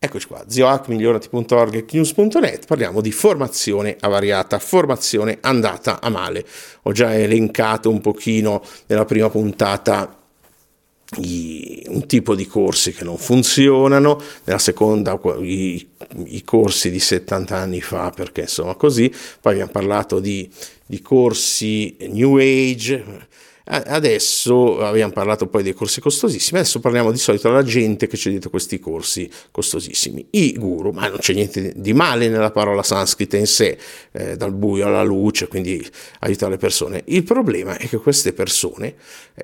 Eccoci qua, ziohack.org/news.net, parliamo di formazione avariata, formazione andata a male. Ho già elencato un pochino nella prima puntata un tipo di corsi che non funzionano, nella seconda i corsi di 70 anni fa, perché insomma così, poi abbiamo parlato di corsi New Age. Adesso abbiamo parlato poi dei corsi costosissimi, adesso parliamo di solito della gente che c'è dietro questi corsi costosissimi, i guru. Ma non c'è niente di male nella parola sanscrita in sé, dal buio alla luce, quindi aiutare le persone. Il problema è che queste persone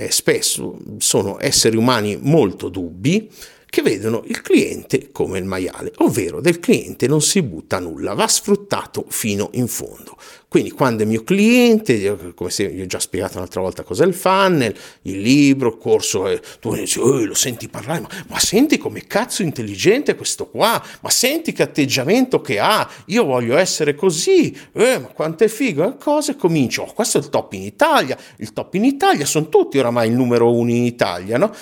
spesso sono esseri umani molto dubbi, che vedono il cliente come il maiale, ovvero del cliente non si butta nulla, va sfruttato fino in fondo. Quindi quando è mio cliente, come se io ho già spiegato un'altra volta cos'è il funnel, il libro, il corso, tu dici, lo senti parlare, ma senti come cazzo intelligente è questo qua, ma senti che atteggiamento che ha, io voglio essere così, ma quanto è figo, cose, comincio, questo è il top in Italia, sono tutti oramai il numero uno in Italia, no?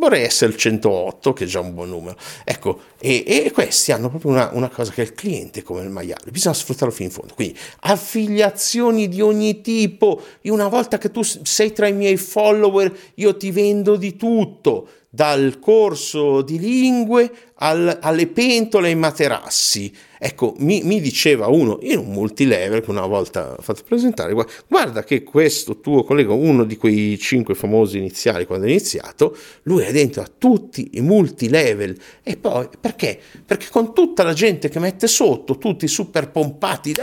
Vorrei essere il 108, che è già un buon numero, ecco, e questi hanno proprio una cosa che è il cliente come il maiale, bisogna sfruttarlo fino in fondo, quindi affiliazioni di ogni tipo, una volta che tu sei tra i miei follower io ti vendo di tutto, dal corso di lingue alle pentole e ai materassi. Ecco, mi diceva uno in un multilevel che una volta ho fatto presentare, guarda che questo tuo collega, uno di quei 5 famosi iniziali quando è iniziato, lui è dentro a tutti i multilevel. E poi perché? Perché con tutta la gente che mette sotto, tutti super pompati,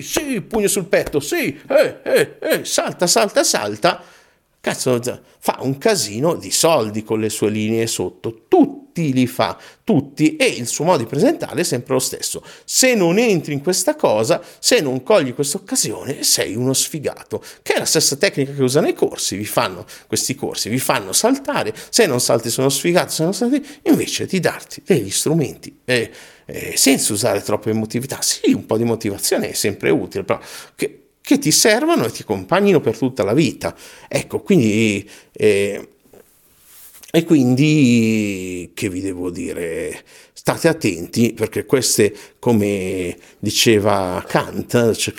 sì, pugno sul petto, salta, cazzo, fa un casino di soldi con le sue linee sotto, tutti li fa, tutti, e il suo modo di presentare è sempre lo stesso: se non entri in questa cosa, se non cogli questa occasione, sei uno sfigato, che è la stessa tecnica che usano i corsi, vi fanno saltare, se non salti sono sfigato, invece di darti degli strumenti senza usare troppa emotività, sì, un po' di motivazione è sempre utile, però che ti servano e ti accompagnino per tutta la vita. Ecco, quindi e quindi che vi devo dire, state attenti, perché queste, come diceva Kant,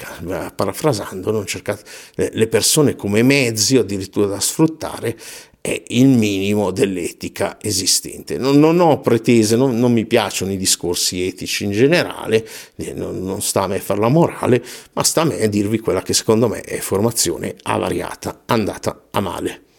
parafrasando, non cercate le persone come mezzi o addirittura da sfruttare, è il minimo dell'etica esistente. Non ho pretese, non mi piacciono i discorsi etici in generale, non sta a me far la morale, ma sta a me dirvi quella che secondo me è formazione avariata, andata a male.